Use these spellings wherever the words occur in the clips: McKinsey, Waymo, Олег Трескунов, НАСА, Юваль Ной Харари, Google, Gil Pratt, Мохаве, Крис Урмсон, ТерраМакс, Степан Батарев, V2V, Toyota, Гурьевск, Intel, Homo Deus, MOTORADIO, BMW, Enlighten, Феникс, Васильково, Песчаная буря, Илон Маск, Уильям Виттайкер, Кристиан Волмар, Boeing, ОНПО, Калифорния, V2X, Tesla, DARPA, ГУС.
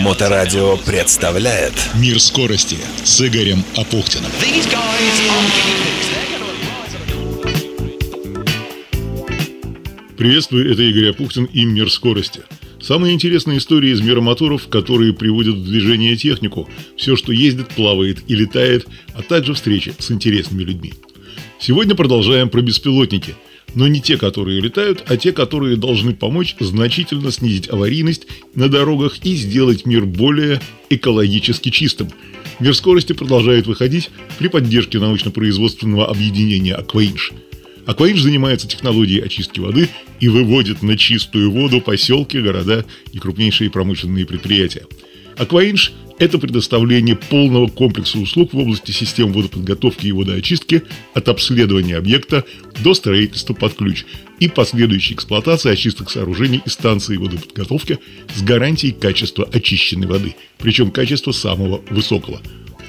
Моторадио представляет «Мир скорости» с Игорем Апухтиным. Приветствую, это Игорь Апухтин и «Мир скорости». Самые интересные истории из мира моторов, которые приводят в движение технику, все, что ездит, плавает и летает, а также встречи с интересными людьми. Сегодня продолжаем про беспилотники, но не те, которые летают, а те, которые должны помочь значительно снизить аварийность на дорогах и сделать мир более экологически чистым. Мир скорости продолжает выходить при поддержке научно-производственного объединения «Акваинж». «Акваинж» занимается технологией очистки воды и выводит на чистую воду поселки, города и крупнейшие промышленные предприятия. «Акваинж» — это предоставление полного комплекса услуг в области систем водоподготовки и водоочистки от обследования объекта до строительства под ключ и последующей эксплуатации очистных сооружений и станций водоподготовки с гарантией качества очищенной воды, причем качества самого высокого,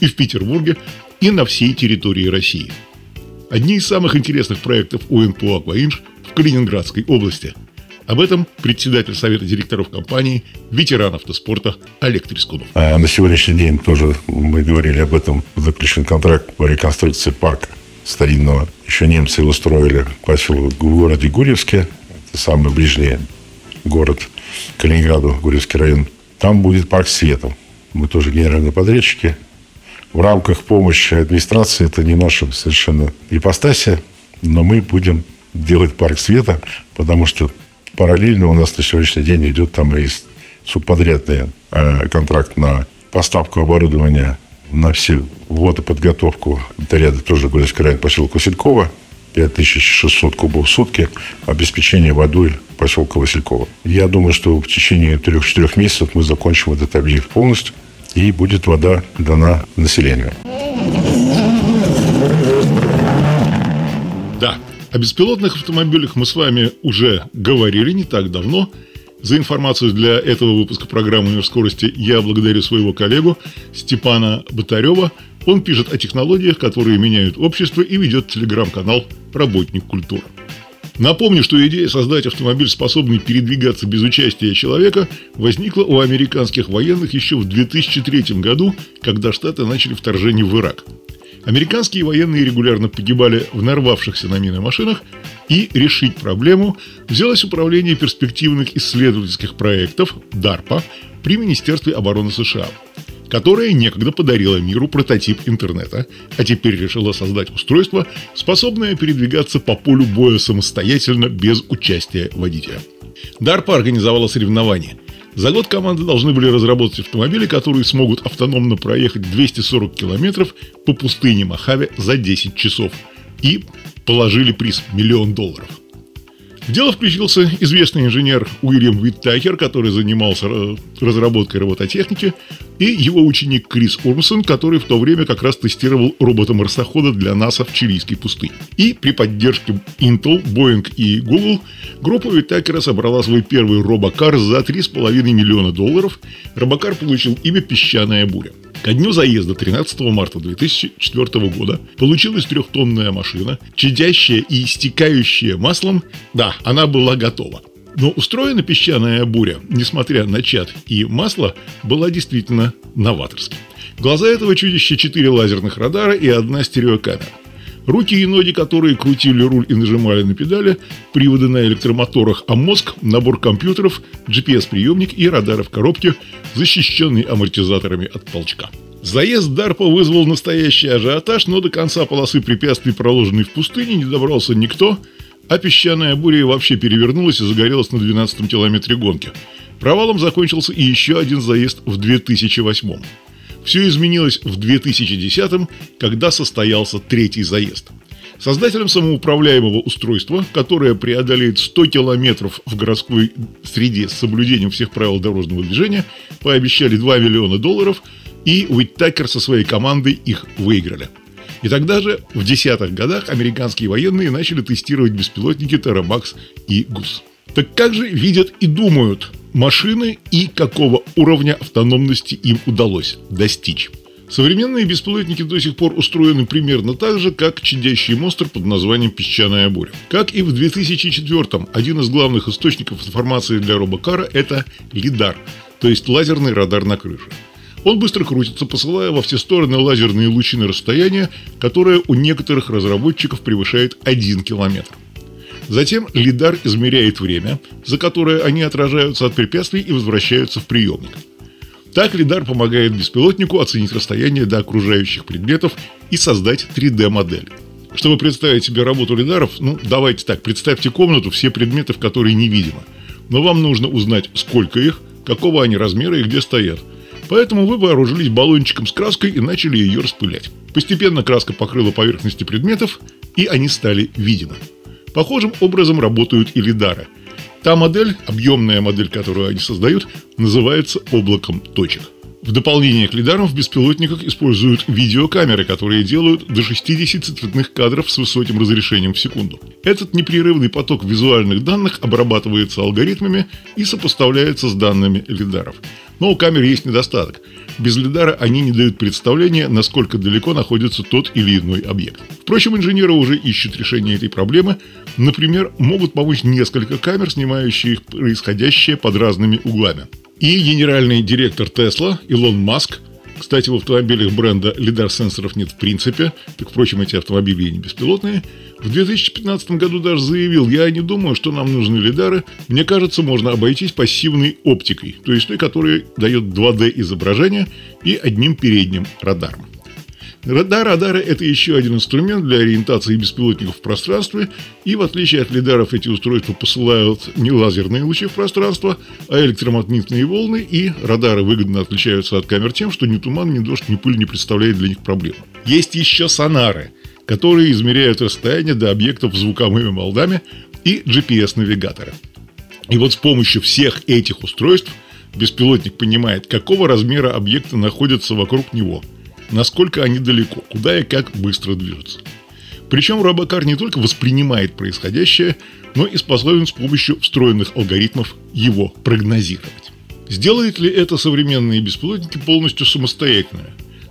и в Петербурге, и на всей территории России. Одни из самых интересных проектов ОНПО «Акваинж» в Калининградской области. Об этом председатель Совета директоров компании «Ветеран автоспорта» Олег Трескунов. На сегодняшний день тоже мы говорили об этом. Заключен контракт по реконструкции парка старинного. Еще немцы устроили поселок в городе Гурьевске. Это самый ближний город Калининграду, Гурьевский район. Там будет парк с светом. Мы тоже генеральные подрядчики. В рамках помощи администрации, это не наша совершенно ипостасия, но мы будем делать парк света, потому что параллельно у нас на сегодняшний день идет там и субподрядный контракт на поставку оборудования, на всю водоподготовку. Это рядом тоже Гурьевский район, поселок Васильково, 5600 кубов в сутки, обеспечение водой поселка Васильково. Я думаю, что в течение 3-4 месяцев мы закончим этот объект полностью. И будет вода дана населению. Да, о беспилотных автомобилях мы с вами уже говорили не так давно. За информацию для этого выпуска программы «Мир скорости» я благодарю своего коллегу Степана Батарева. Он пишет о технологиях, которые меняют общество, и ведет телеграм-канал «Работник культуры». Напомню, что идея создать автомобиль, способный передвигаться без участия человека, возникла у американских военных еще в 2003 году, когда Штаты начали вторжение в Ирак. Американские военные регулярно погибали в нарвавшихся на мины машинах, и решить проблему взялось Управление перспективных исследовательских проектов DARPA при Министерстве обороны США, которая некогда подарила миру прототип интернета, а теперь решила создать устройство, способное передвигаться по полю боя самостоятельно, без участия водителя. DARPA организовала соревнования. За год команды должны были разработать автомобили, которые смогут автономно проехать 240 километров по пустыне Мохаве за 10 часов. И положили приз – $1 миллион. В дело включился известный инженер Уильям Виттайкер, который занимался разработкой робототехники, и его ученик Крис Урмсон, который в то время как раз тестировал робота-марсохода для НАСА в чилийской пустыне. И при поддержке Intel, Boeing и Google группа Виттайкера собрала свой первый робокар за $3,5 миллиона. Робокар получил имя «Песчаная буря». Ко дню заезда 13 марта 2004 года получилась трехтонная машина, чадящая и истекающая маслом. Да, она была готова. Но устроена песчаная буря, несмотря на чад и масло, была действительно новаторской. Глаза этого чудища — 4 лазерных радара и 1 стереокамера. Руки и ноги, которые крутили руль и нажимали на педали, приводы на электромоторах, а мозг – набор компьютеров, GPS-приемник и радары в коробке, защищенные амортизаторами от толчка. Заезд DARPA вызвал настоящий ажиотаж, но до конца полосы препятствий, проложенной в пустыне, не добрался никто, а песчаная буря вообще перевернулась и загорелась на 12-м километре гонки. Провалом закончился и еще один заезд в 2008-м. Все изменилось в 2010-м, когда состоялся 3-й заезд. Создателем самоуправляемого устройства, которое преодолеет 100 километров в городской среде с соблюдением всех правил дорожного движения, пообещали $2 миллиона, и Виттайкер со своей командой их выиграли. И тогда же, в 10-х годах, американские военные начали тестировать беспилотники ТерраМакс и ГУС. Так как же видят и думают машины и какого уровня автономности им удалось достичь? Современные беспилотники до сих пор устроены примерно так же, как чадящий монстр под названием «Песчаная буря». Как и в 2004-м, один из главных источников информации для робокара – это лидар, то есть лазерный радар на крыше. Он быстро крутится, посылая во все стороны лазерные лучи на расстояние, которое у некоторых разработчиков превышает 1 километр. Затем лидар измеряет время, за которое они отражаются от препятствий и возвращаются в приемник. Так лидар помогает беспилотнику оценить расстояние до окружающих предметов и создать 3D-модель. Чтобы представить себе работу лидаров, давайте так, представьте комнату, все предметы, в которой невидимо. Но вам нужно узнать, сколько их, какого они размера и где стоят. Поэтому вы вооружились баллончиком с краской и начали ее распылять. Постепенно краска покрыла поверхности предметов, и они стали видимы. Похожим образом работают и лидары. Та модель, объемная модель, которую они создают, называется облаком точек. В дополнение к лидарам в беспилотниках используют видеокамеры, которые делают до 60 цветных кадров с высоким разрешением в секунду. Этот непрерывный поток визуальных данных обрабатывается алгоритмами и сопоставляется с данными лидаров. Но у камер есть недостаток. Без лидара они не дают представления, насколько далеко находится тот или иной объект. Впрочем, инженеры уже ищут решение этой проблемы. Например, могут помочь несколько камер, снимающих происходящее под разными углами. И генеральный директор Tesla Илон Маск, кстати, в автомобилях бренда лидар-сенсоров нет в принципе, так, впрочем, эти автомобили и не беспилотные, в 2015 году даже заявил: «Я не думаю, что нам нужны лидары, мне кажется, можно обойтись пассивной оптикой, то есть той, которая дает 2D-изображение и одним передним радаром». Радары – это еще один инструмент для ориентации беспилотников в пространстве, и в отличие от лидаров эти устройства посылают не лазерные лучи в пространство, а электромагнитные волны, и радары выгодно отличаются от камер тем, что ни туман, ни дождь, ни пыль не представляет для них проблем. Есть еще сонары, которые измеряют расстояние до объектов звуковыми волнами, и GPS-навигаторы. И вот с помощью всех этих устройств беспилотник понимает, какого размера объекты находятся вокруг него, насколько они далеко, куда и как быстро движутся. Причем робокар не только воспринимает происходящее, но и способен с помощью встроенных алгоритмов его прогнозировать. Сделают ли это современные беспилотники полностью самостоятельными?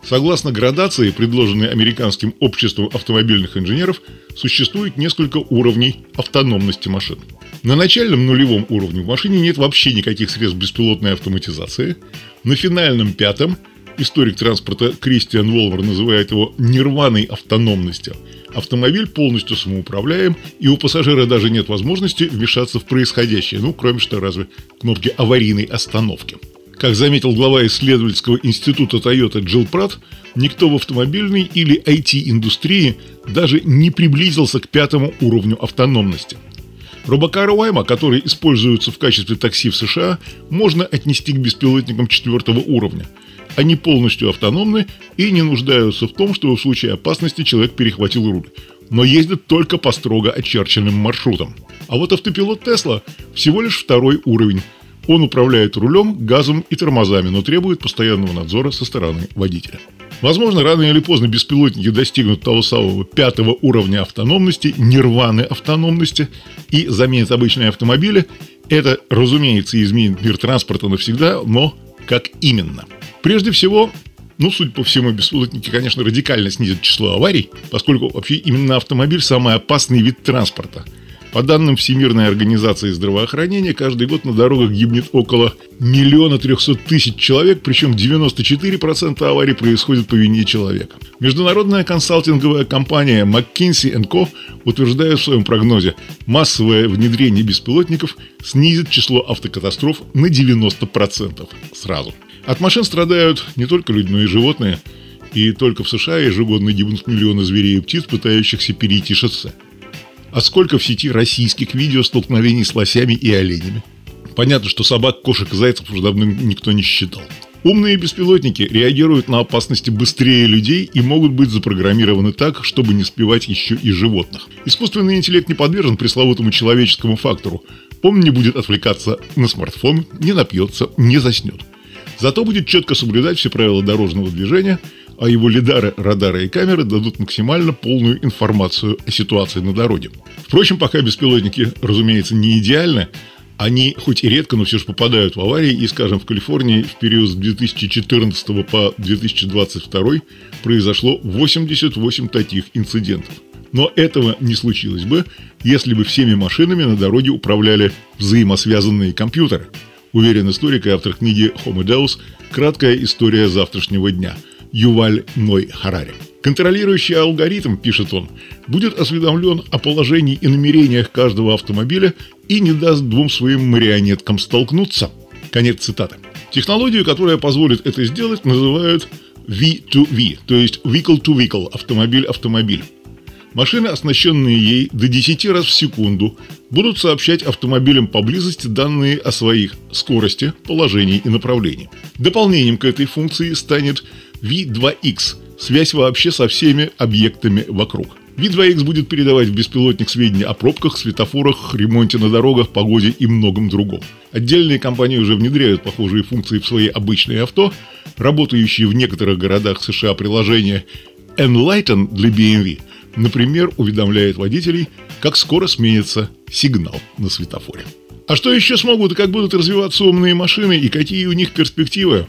Согласно градации, предложенной Американским обществом автомобильных инженеров, существует несколько уровней автономности машин. На начальном нулевом уровне в машине нет вообще никаких средств беспилотной автоматизации. На финальном пятом историк транспорта Кристиан Волмар называет его «нирваной автономностью». Автомобиль полностью самоуправляем, и у пассажира даже нет возможности вмешаться в происходящее, кроме что разве кнопки аварийной остановки. Как заметил глава исследовательского института Toyota Gil Pratt, никто в автомобильной или IT-индустрии даже не приблизился к пятому уровню автономности. Робокары Waymo, которые используются в качестве такси в США, можно отнести к беспилотникам четвертого уровня. Они полностью автономны и не нуждаются в том, чтобы в случае опасности человек перехватил руль, но ездят только по строго очерченным маршрутам. А вот автопилот Tesla всего лишь второй уровень. Он управляет рулем, газом и тормозами, но требует постоянного надзора со стороны водителя. Возможно, рано или поздно беспилотники достигнут того самого пятого уровня автономности, нирваны автономности, и заменят обычные автомобили. Это, разумеется, изменит мир транспорта навсегда, но как именно? Прежде всего, судя по всему, беспилотники, конечно, радикально снизят число аварий, поскольку вообще именно автомобиль – самый опасный вид транспорта. По данным Всемирной организации здравоохранения, каждый год на дорогах гибнет около 1 300 000 человек, причем 94% аварий происходит по вине человека. Международная консалтинговая компания McKinsey & Co. утверждает в своем прогнозе: массовое внедрение беспилотников снизит число автокатастроф на 90% сразу. От машин страдают не только люди, но и животные. И только в США ежегодно гибнут миллионы зверей и птиц, пытающихся перейти шоссе. А сколько в сети российских видео столкновений с лосями и оленями? Понятно, что собак, кошек и зайцев уже давно никто не считал. Умные беспилотники реагируют на опасности быстрее людей и могут быть запрограммированы так, чтобы не сбивать еще и животных. Искусственный интеллект не подвержен пресловутому человеческому фактору. Он не будет отвлекаться на смартфон, не напьется, не заснет. Зато будет четко соблюдать все правила дорожного движения, а его лидары, радары и камеры дадут максимально полную информацию о ситуации на дороге. Впрочем, пока беспилотники, разумеется, не идеальны, они хоть и редко, но все же попадают в аварии. И, скажем, в Калифорнии в период с 2014 по 2022 произошло 88 таких инцидентов. Но этого не случилось бы, если бы всеми машинами на дороге управляли взаимосвязанные компьютеры. Уверен историк и автор книги «Homo Deus. Краткая история завтрашнего дня» Юваль Ной Харари. Контролирующий алгоритм, пишет он, будет осведомлен о положении и намерениях каждого автомобиля и не даст двум своим марионеткам столкнуться. Конец цитаты. Технологию, которая позволит это сделать, называют V2V, то есть vehicle-to-vehicle, автомобиль-автомобиль. Машины, оснащенные ей до 10 раз в секунду, будут сообщать автомобилям поблизости данные о своих скорости, положении и направлении. Дополнением к этой функции станет V2X – связь вообще со всеми объектами вокруг. V2X будет передавать в беспилотник сведения о пробках, светофорах, ремонте на дорогах, погоде и многом другом. Отдельные компании уже внедряют похожие функции в свои обычные авто. Работающие в некоторых городах США приложение Enlighten для BMW, например, уведомляет водителей, как скоро сменится сигнал на светофоре. А что еще смогут и как будут развиваться умные машины и какие у них перспективы?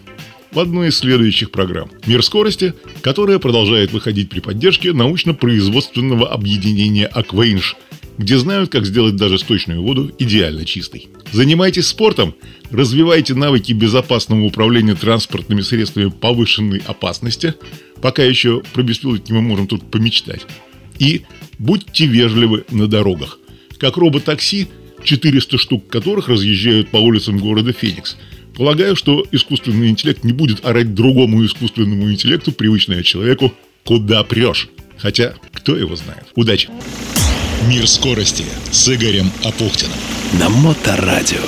В одной из следующих программ «Мир скорости», которая продолжает выходить при поддержке научно-производственного объединения «Акваинж», где знают, как сделать даже сточную воду идеально чистой. Занимайтесь спортом, развивайте навыки безопасного управления транспортными средствами повышенной опасности, пока еще про беспилотники мы можем тут помечтать, и будьте вежливы на дорогах, как робо-такси, 400 штук которых разъезжают по улицам города Феникс. Полагаю, что искусственный интеллект не будет орать другому искусственному интеллекту, привычному человеку, куда прешь. Хотя, кто его знает. Удачи! Мир скорости с Игорем Апухтиным на Моторадио.